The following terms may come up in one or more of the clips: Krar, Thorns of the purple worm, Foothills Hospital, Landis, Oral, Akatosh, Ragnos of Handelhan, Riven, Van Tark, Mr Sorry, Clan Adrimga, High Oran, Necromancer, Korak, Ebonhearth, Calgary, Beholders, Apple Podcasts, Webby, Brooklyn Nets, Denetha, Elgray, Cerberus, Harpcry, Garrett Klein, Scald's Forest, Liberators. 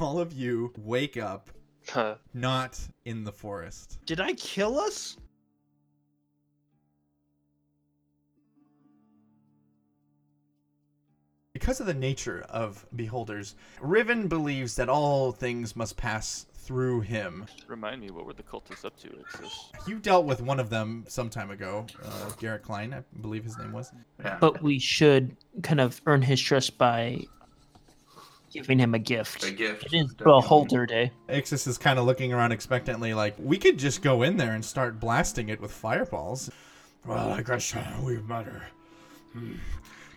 all of you wake up, not in the forest. Did I kill us? Because of the nature of Beholders, Riven believes that all things must pass through him. Remind me, what were the cultists up to, Ixus? You dealt with one of them some time ago, Garrett Klein, I believe his name was. Yeah. But we should kind of earn his trust by giving him a gift. A gift. It is Beholder Day. Ixus is kind of looking around expectantly like, we could just go in there and start blasting it with fireballs. Well, I guess we better...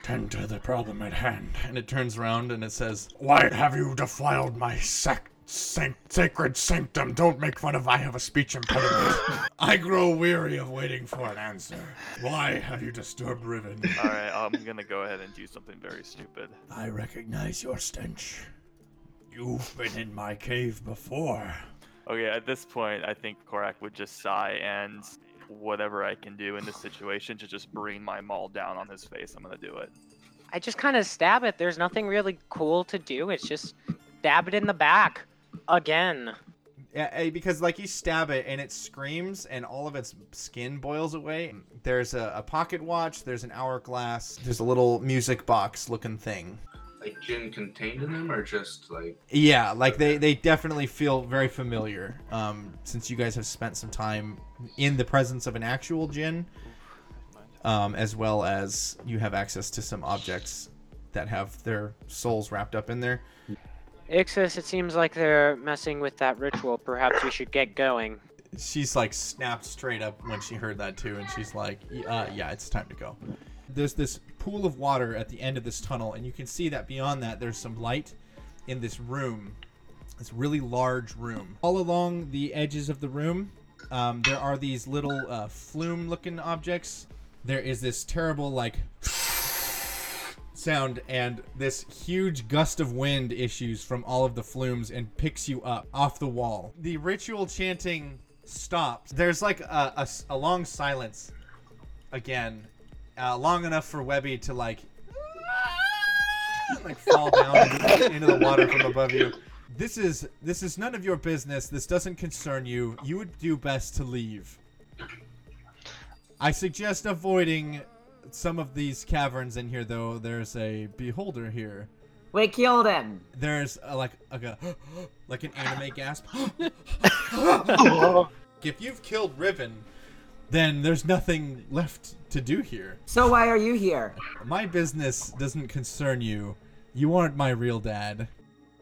tend to the problem at hand. And it turns around and it says, why have you defiled my sacred sanctum? Don't make fun of I have a speech impediment. I grow weary of waiting for an answer. Why have you disturbed Riven? Alright, I'm gonna go ahead and do something very stupid. I recognize your stench. You've been in my cave before. Okay, at this point, I think Korak would just sigh and... whatever I can do in this situation to just bring my maul down on his face, I'm gonna do it. I just kind of stab it. There's nothing really cool to do. It's just stab it in the back again. Yeah, because like you stab it and it screams and all of its skin boils away. There's a pocket watch. There's an hourglass. There's a little music box looking thing. Like gin contained in them, or just like... Yeah, like they definitely feel very familiar, since you guys have spent some time in the presence of an actual gin, as well as you have access to some objects that have their souls wrapped up in there. Ixus, it seems like they're messing with that ritual. Perhaps we should get going. She's like snapped straight up when she heard that too, and she's like, yeah, it's time to go. There's this pool of water at the end of this tunnel, and you can see that beyond that there's some light in this room, this really large room. All along the edges of the room, there are these little flume-looking objects. There is this terrible, like, sound, and this huge gust of wind issues from all of the flumes and picks you up off the wall. The ritual chanting stops. There's, like, a long silence again. Long enough for Webby to like fall down into the water from above you. This is none of your business. This doesn't concern you. You would do best to leave. I suggest avoiding some of these caverns in here, though. There's a beholder here. We killed him. There's like an anime gasp. If you've killed Riven, then there's nothing left to do here. So why are you here? My business doesn't concern you. You aren't my real dad.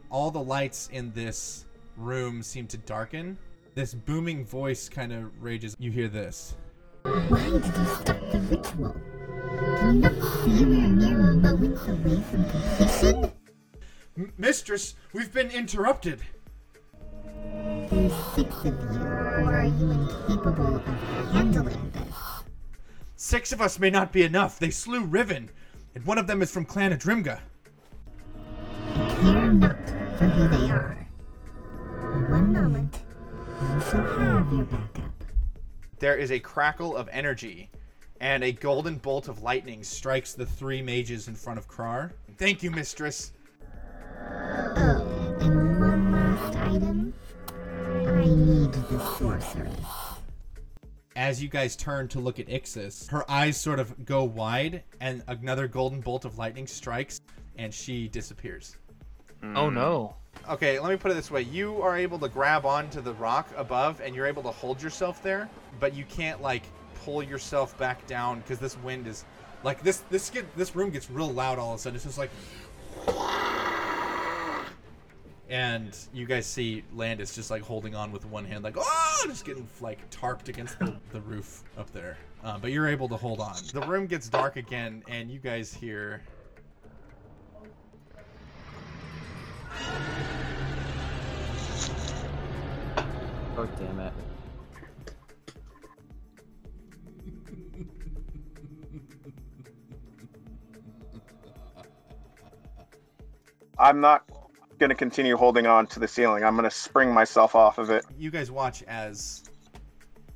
All the lights in this room seem to darken. This booming voice kind of rages. You hear this. Why did you stop the ritual? Can you see we are near a moment away from completion? Mistress, we've been interrupted. There's six of you, or are you incapable of handling this? Six of us may not be enough. They slew Riven, and one of them is from Clan Adrimga. I care not for who they are. One moment, you shall have your backup. There is a crackle of energy, and a golden bolt of lightning strikes the three mages in front of Krar. Thank you, mistress. Oh, and one last item. I need the sorceress. As you guys turn to look at Ixus, her eyes sort of go wide, and another golden bolt of lightning strikes, and she disappears. Oh no. Okay, let me put it this way. You are able to grab onto the rock above, and you're able to hold yourself there, but you can't, like, pull yourself back down, because this wind is... Like, this room gets real loud all of a sudden. It's just like... And you guys see Landis just like holding on with one hand, like, oh, just getting like tarped against the roof up there. But you're able to hold on. The room gets dark again, and you guys hear. Oh, damn it. I'm not going to continue holding on to the ceiling. I'm going to spring myself off of it. You guys watch as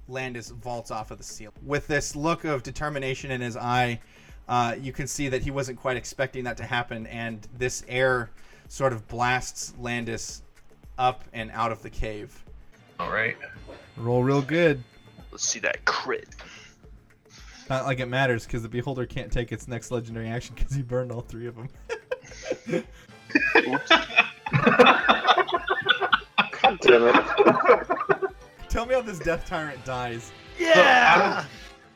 Landis vaults off of the ceiling. With this look of determination in his eye, you can see that he wasn't quite expecting that to happen, and this air sort of blasts Landis up and out of the cave. All right. Roll real good. Let's see that crit. Not like it matters, because the Beholder can't take its next legendary action because he burned all three of them. Oops. God damn it. Tell me how this Death Tyrant dies. Yeah!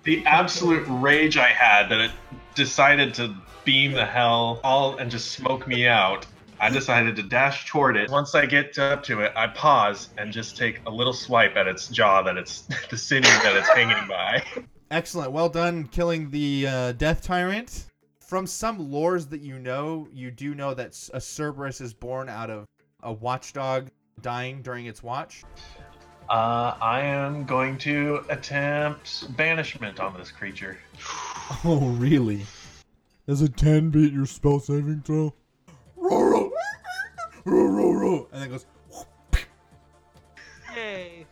The absolute rage I had that it decided to beam the hell all and just smoke me out. I decided to dash toward it. Once I get up to it, I pause and just take a little swipe at its jaw, that it's the sinew that it's hanging by. Excellent. Well done killing the Death Tyrant. From some lores that you know, you do know that a Cerberus is born out of a watchdog dying during its watch. I am going to attempt banishment on this creature. Oh, really? Does a 10 beat your spell saving throw? Roll, roll, roll, roll, and then goes, yay,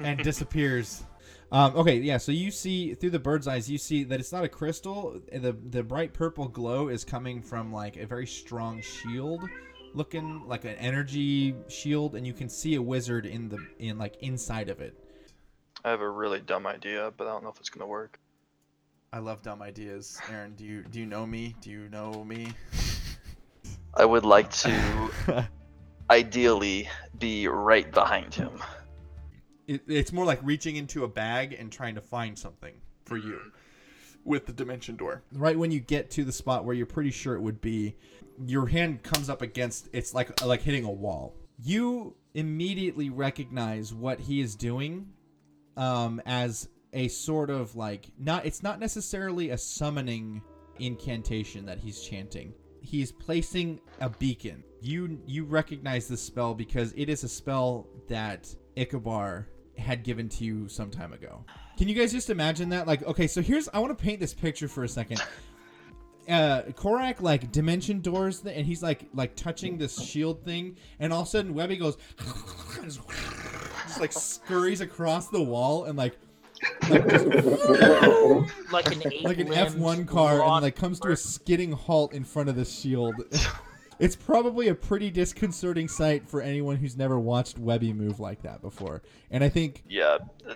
and disappears. Okay, yeah. So you see through the bird's eyes, you see that it's not a crystal. The bright purple glow is coming from like a very strong shield, looking like an energy shield, and you can see a wizard in inside of it. I have a really dumb idea, but I don't know if it's gonna work. I love dumb ideas, Aaron. Do you know me? Do you know me? I would like to, ideally, be right behind him. It's more like reaching into a bag and trying to find something for you with the dimension door. Right when you get to the spot where you're pretty sure it would be, your hand comes up against, it's like hitting a wall. You immediately recognize what he is doing as a sort of like, it's not necessarily a summoning incantation that he's chanting. He's placing a beacon. You recognize this spell because it is a spell that Ichabar had given to you some time ago. Can you guys just imagine that? Like, okay, so I want to paint this picture for a second. Korak, like, dimension doors, and he's, like touching this shield thing, and all of a sudden Webby goes, just, like, scurries across the wall and, like an F1 car and like comes to a skidding halt in front of the shield. It's probably a pretty disconcerting sight for anyone who's never watched Webby move like that before. And I think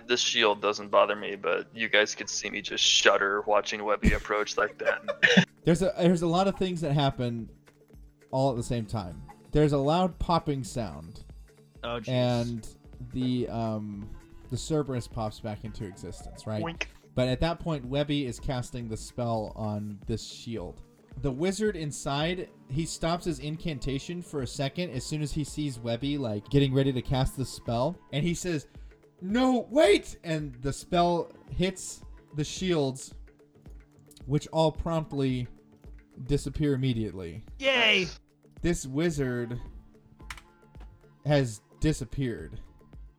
this shield doesn't bother me, but you guys could see me just shudder watching Webby approach like that. There's a lot of things that happen all at the same time. There's a loud popping sound. Oh, geez. And the Cerberus pops back into existence, right? Boink. But at that point, Webby is casting the spell on this shield. The wizard inside, he stops his incantation for a second as soon as he sees Webby, like, getting ready to cast the spell. And he says, "No, wait!" And the spell hits the shields, which all promptly disappear immediately. Yay! This wizard has disappeared.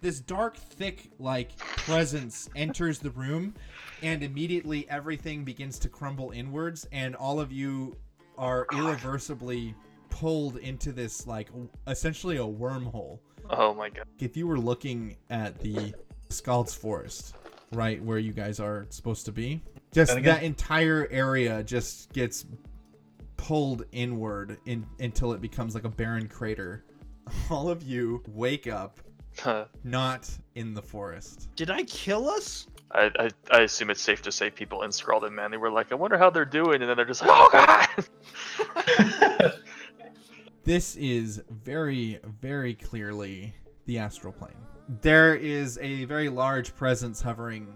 This dark, thick, like, presence enters the room, and immediately everything begins to crumble inwards, and all of you are irreversibly pulled into this, like, essentially a wormhole. Oh, my God. If you were looking at the Scald's Forest, right, where you guys are supposed to be, just that entire area just gets pulled inward until it becomes like a barren crater. All of you wake up. Not in the forest. Did I kill us? I assume it's safe to say people in Scrawl and Manly were like, I wonder how they're doing, and then they're just like, oh God! This is very, very clearly the astral plane. There is a very large presence hovering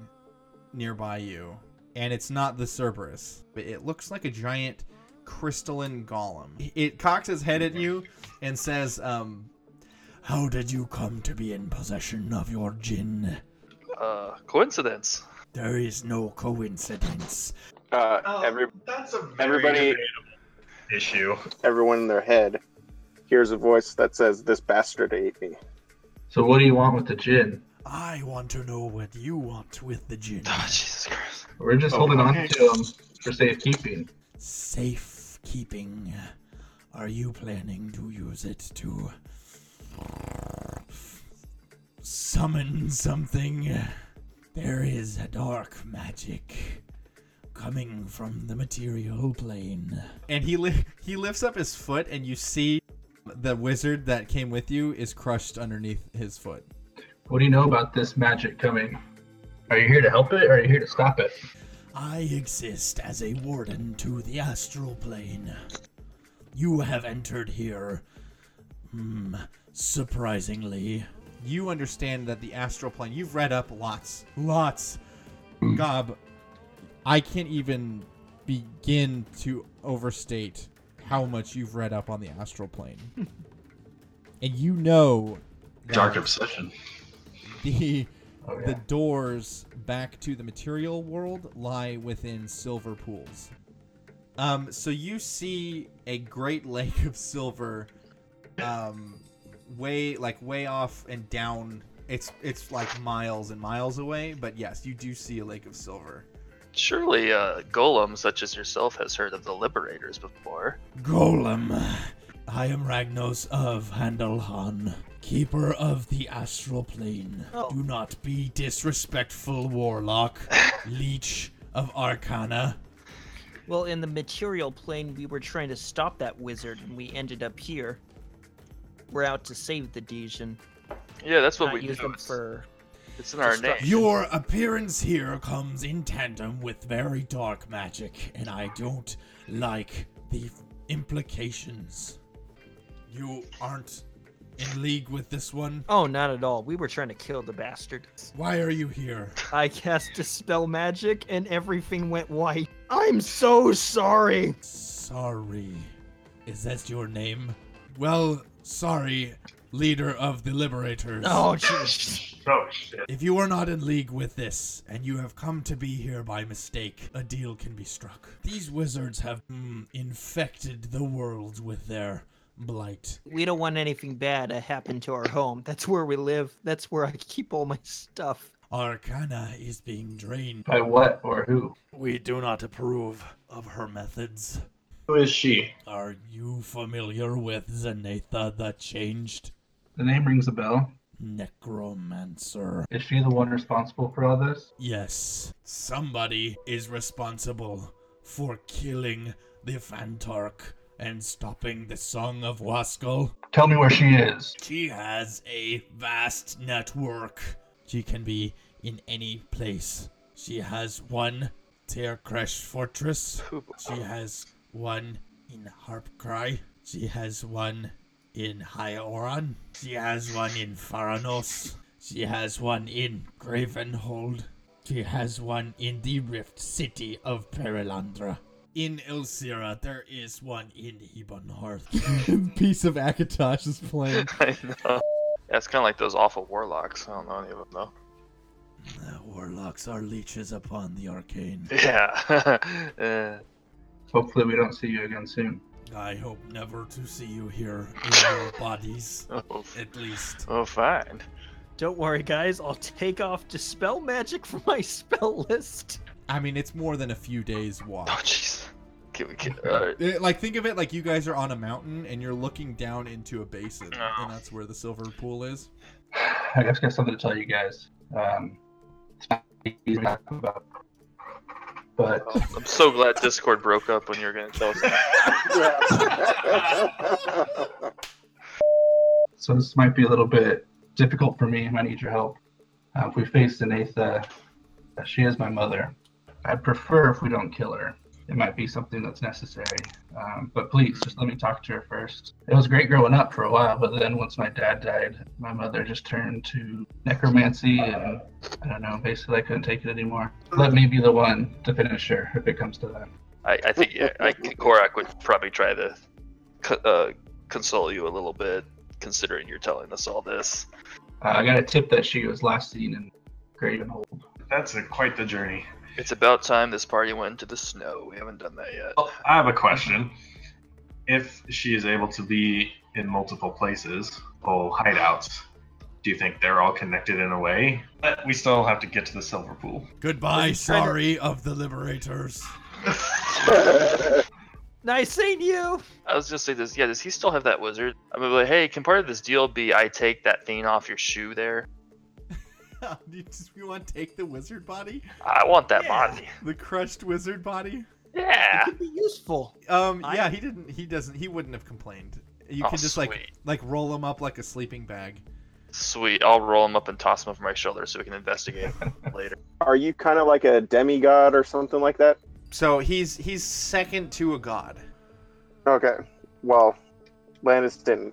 nearby you, and it's not the Cerberus. But it looks like a giant crystalline golem. It cocks its head at you and says, "How did you come to be in possession of your djinn?" Coincidence. There is no coincidence. That's a very debatable issue. Everyone in their head hears a voice that says, "This bastard ate me." So what do you want with the djinn? I want to know what you want with the djinn. Oh, Jesus Christ. We're just holding on to him for safekeeping. Safekeeping. Are you planning to use it to summon something? There is a dark magic coming from the material plane. And he lifts up his foot, and you see the wizard that came with you is crushed underneath his foot. What do you know about this magic coming? Are you here to help it, or are you here to stop it? I exist as a warden to the astral plane. You have entered here. Surprisingly. You understand that the astral plane, you've read up lots. Gob, I can't even begin to overstate how much you've read up on the astral plane. And you know... Dark obsession. The doors back to the material world lie within silver pools. So you see a great lake of silver, way off and down. It's like miles and miles away, but yes, you do see a lake of silver. Surely a golem such as yourself has heard of the Liberators before. Golem, I am Ragnos of Handelhan, keeper of the astral plane. Oh. Do not be disrespectful, warlock, leech of Arcana. Well, in the material plane, we were trying to stop that wizard, and we ended up here. We're out to save the Dijon. Yeah, that's what we use them for. It's in our name. Your appearance here comes in tandem with very dark magic, and I don't like the implications. You aren't in league with this one? Oh, not at all. We were trying to kill the bastard. Why are you here? I cast Dispel Magic, and everything went white. I'm so sorry. Sorry. Is that your name? Well, sorry, leader of the Liberators. Oh, jeez. Oh, shit. If you are not in league with this, and you have come to be here by mistake, a deal can be struck. These wizards have infected the world with their blight. We don't want anything bad to happen to our home. That's where we live. That's where I keep all my stuff. Arcana is being drained. By what or who? We do not approve of her methods. Who is she? Are you familiar with Zenetha the Changed? The name rings a bell. Necromancer. Is she the one responsible for all this? Yes. Somebody is responsible for killing the Van Tark and stopping the Song of Waskell. Tell me where she is. She has a vast network. She can be in any place. She has one Tearcrash Fortress. She has one in Harpcry. She has one in High Oran. She has one in Faranos. She has one in Gravenhold. She has one in the Rift City of Perilandra. In Elsira, there is one in Ebonhearth. Piece of Akatosh is playing. I know. Yeah, it's kind of like those awful warlocks. I don't know any of them, though. Warlocks are leeches upon the arcane. Yeah. Hopefully we don't see you again soon. I hope never to see you here in your bodies, at least. Oh, fine. Don't worry, guys. I'll take off Dispel Magic from my spell list. I mean, it's more than a few days' walk. Oh, jeez. Think of it like you guys are on a mountain, and you're looking down into a basin, and that's where the silver pool is. I guess I got something to tell you guys. But I'm so glad Discord broke up when you were going to tell us that. So this might be a little bit difficult for me. I might need your help. If we face Denetha, she is my mother. I'd prefer if we don't kill her. It might be something that's necessary. But please, just let me talk to her first. It was great growing up for a while, but then once my dad died, my mother just turned to necromancy, and I don't know, basically I couldn't take it anymore. Let me be the one to finish her if it comes to that. I think Korak would probably try to console you a little bit, considering you're telling us all this. I got a tip that she was last seen in Gravenhold. That's quite the journey. It's about time this party went into the snow. We haven't done that yet. Well, I have a question. If she is able to be in multiple places, or hideouts, do you think they're all connected in a way? But we still have to get to the silver pool. Goodbye, sorry of the Liberators. Nice seeing you. I was just saying this. Yeah, does he still have that wizard? I'm like, hey, can part of this deal be I take that thing off your shoe there? You want to take the wizard body? I want that body. The crushed wizard body? Yeah. It could be useful. He wouldn't have complained You can just like roll them up like a sleeping bag. Sweet. I'll roll them up and toss them over my shoulder so we can investigate later. Are you kind of like a demigod or something like that? So he's second to a god. Okay. Well, Landis didn't.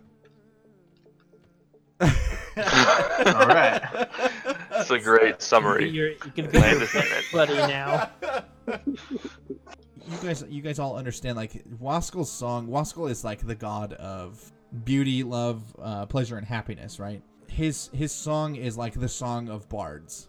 All right. That's a great summary. You can be Landis didn't. Buddy now. You guys all understand, like, Waskell's song. Waskell is like the god of beauty, love, pleasure, and happiness, right? His song is like the song of bards.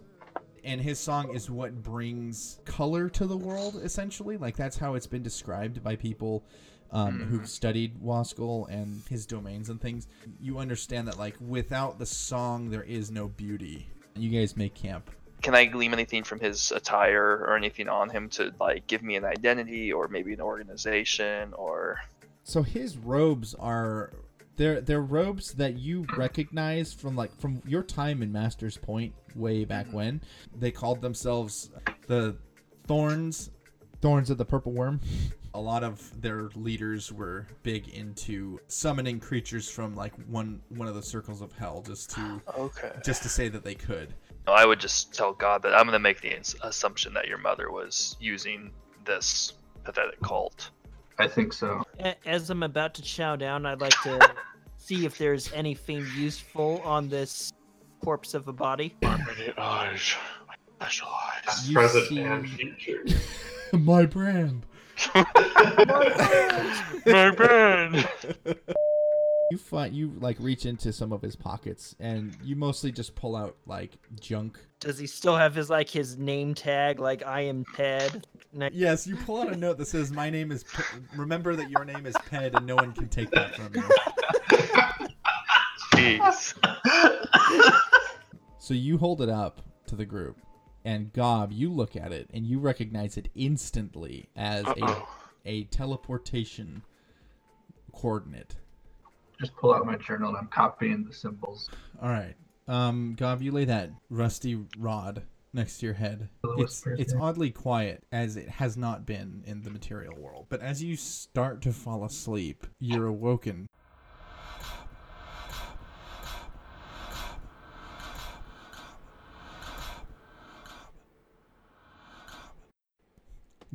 And his song is what brings color to the world, essentially. Like, that's how it's been described by people who've studied Waskell and his domains and things. You understand that, like, without the song, there is no beauty. You guys make camp. Can I glean anything from his attire or anything on him to, like, give me an identity or maybe an organization or... So his robes are... They're robes that you recognize from your time in Masters Point way back when. They called themselves the Thorns of the purple worm. A lot of their leaders were big into summoning creatures from like one of the circles of hell just to say that they could. No, I would just tell God that I'm going to make the assumption that your mother was using this pathetic cult. I think so. As I'm about to chow down, I'd like to see if there's anything useful on this corpse of a body. Specialized. Present and future. My brand. My brand. You reach into some of his pockets, and you mostly just pull out like junk. Does he still have his like his name tag, like I am Ted? Yes, you pull out a note that says, "My name is. Remember that your name is Ped, and no one can take that from you." Jeez. So you hold it up to the group, and Gob, you look at it and you recognize it instantly as a teleportation coordinate. Just pull out my journal and I'm copying the symbols. All right. Gob, you lay that rusty rod next to your head. It's oddly quiet, as it has not been in the material world. But as you start to fall asleep, you're awoken.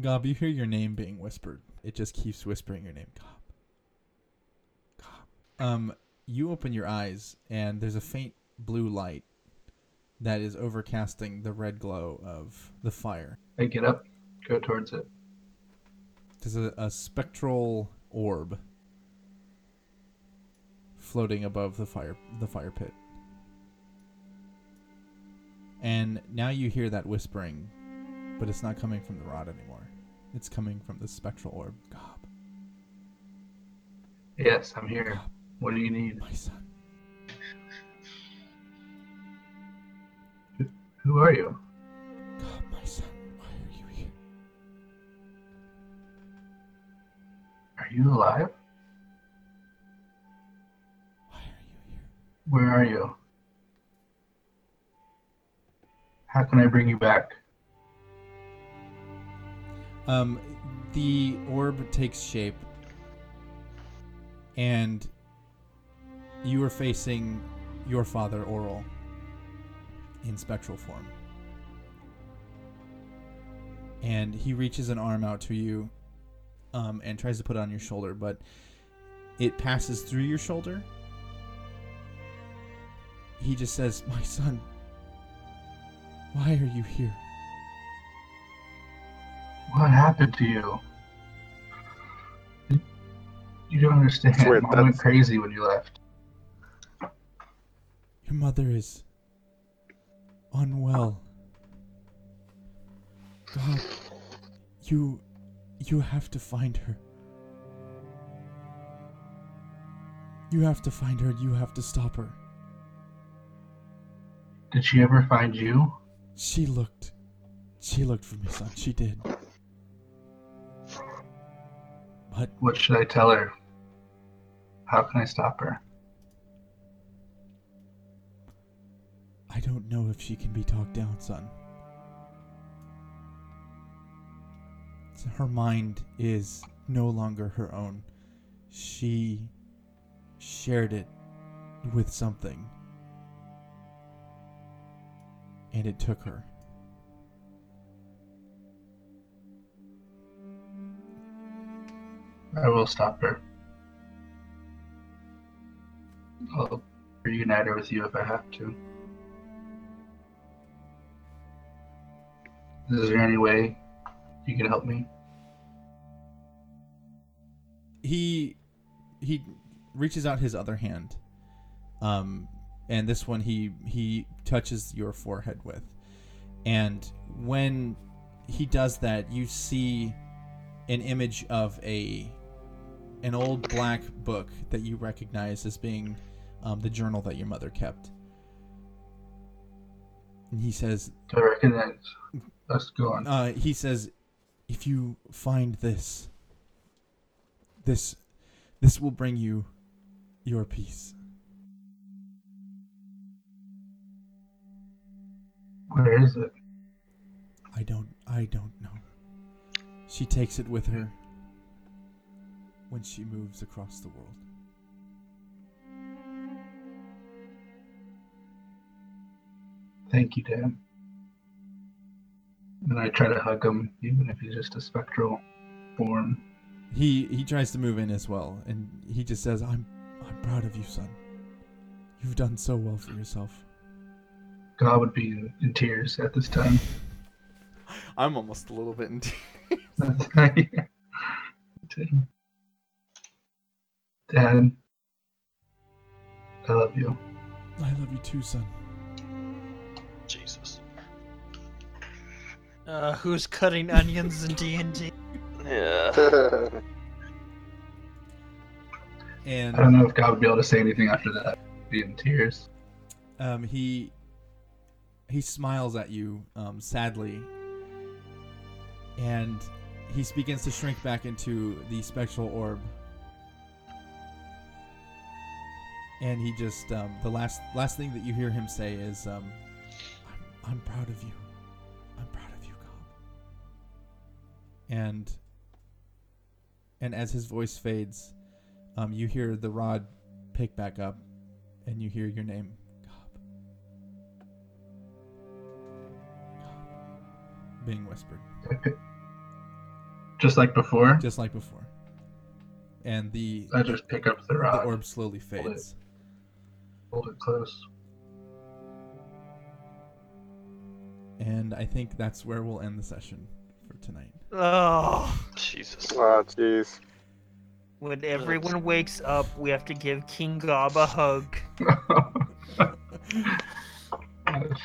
Gob, you hear your name being whispered. It just keeps whispering your name. Gob. You open your eyes, and there's a faint blue light that is overcasting the red glow of the fire. I get up, go towards it. There's a spectral orb floating above the fire pit. And now you hear that whispering, but it's not coming from the rod anymore. It's coming from the spectral orb. Gob. Yes, I'm here. Gob. What do you need? My son. Who are you? God, my son, why are you here? Are you alive? Why are you here? Where are you? How can I bring you back? The orb takes shape, and you are facing your father, Oral, in spectral form. And he reaches an arm out to you and tries to put it on your shoulder, but it passes through your shoulder. He just says, "My son, why are you here? What happened to you? You don't understand. I went crazy when you left. Your mother is unwell. God, you have to find her. You have to find her. You have to stop her." Did she ever find you? She looked for me, son. She did. But what should I tell her? How can I stop her? I don't know if she can be talked down, son. Her mind is no longer her own. She shared it with something. And it took her. I will stop her. I'll reunite her with you if I have to. Is there any way you can help me? He reaches out his other hand, and this one he touches your forehead with. And when he does that, you see an image of an old black book that you recognize as being the journal that your mother kept. And he says, I recognize. Let's go on. He says, if you find this will bring you your peace. Where is it? I don't know. She takes it with her when she moves across the world. Thank you, Dan. And I try to hug him, even if he's just a spectral form. He tries to move in as well, and he just says, I'm proud of you, son. You've done so well for yourself. God would be in tears at this time. I'm almost a little bit in tears. Dad, I love you. I love you too, son. Jesus. Who's cutting onions in D&D? Yeah. And I don't know if God would be able to say anything after that. Be in tears. He smiles at you, sadly. And he begins to shrink back into the spectral orb. And he just, the last thing that you hear him say is, I'm proud of you. I'm proud of you, Gob. And as his voice fades, you hear the rod pick back up, and you hear your name. Being whispered. Just like before. And the... I just pick up the rod. The orb slowly fades. Hold it close. And I think that's where we'll end the session for tonight. Oh, Jesus. Oh, jeez. When everyone wakes up, we have to give King Gob a hug. Oh,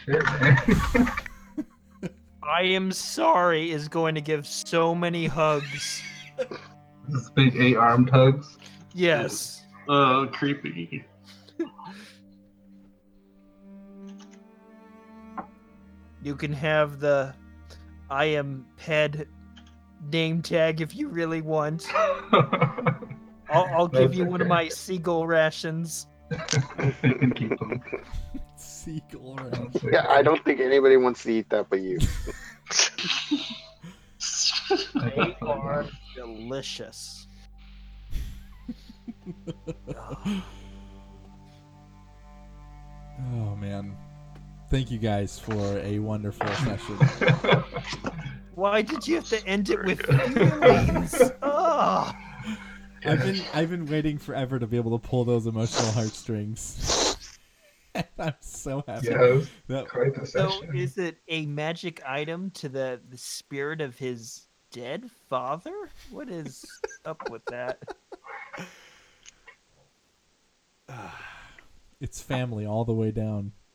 shit, man. I am sorry is going to give so many hugs. This big eight-armed hugs? Yes. Oh, creepy. You can have the I am ped name tag if you really want. I'll give you one of my seagull rations. You can keep them. Seagull rations. Yeah, I don't think anybody wants to eat that but you. They are delicious. Oh, man. Thank you guys for a wonderful session. Why did you have to end it with feelings? Oh. I've been waiting forever to be able to pull those emotional heartstrings. I'm so happy. Yeah, so is it a magic item to the spirit of his dead father? What is up with that? It's family all the way down.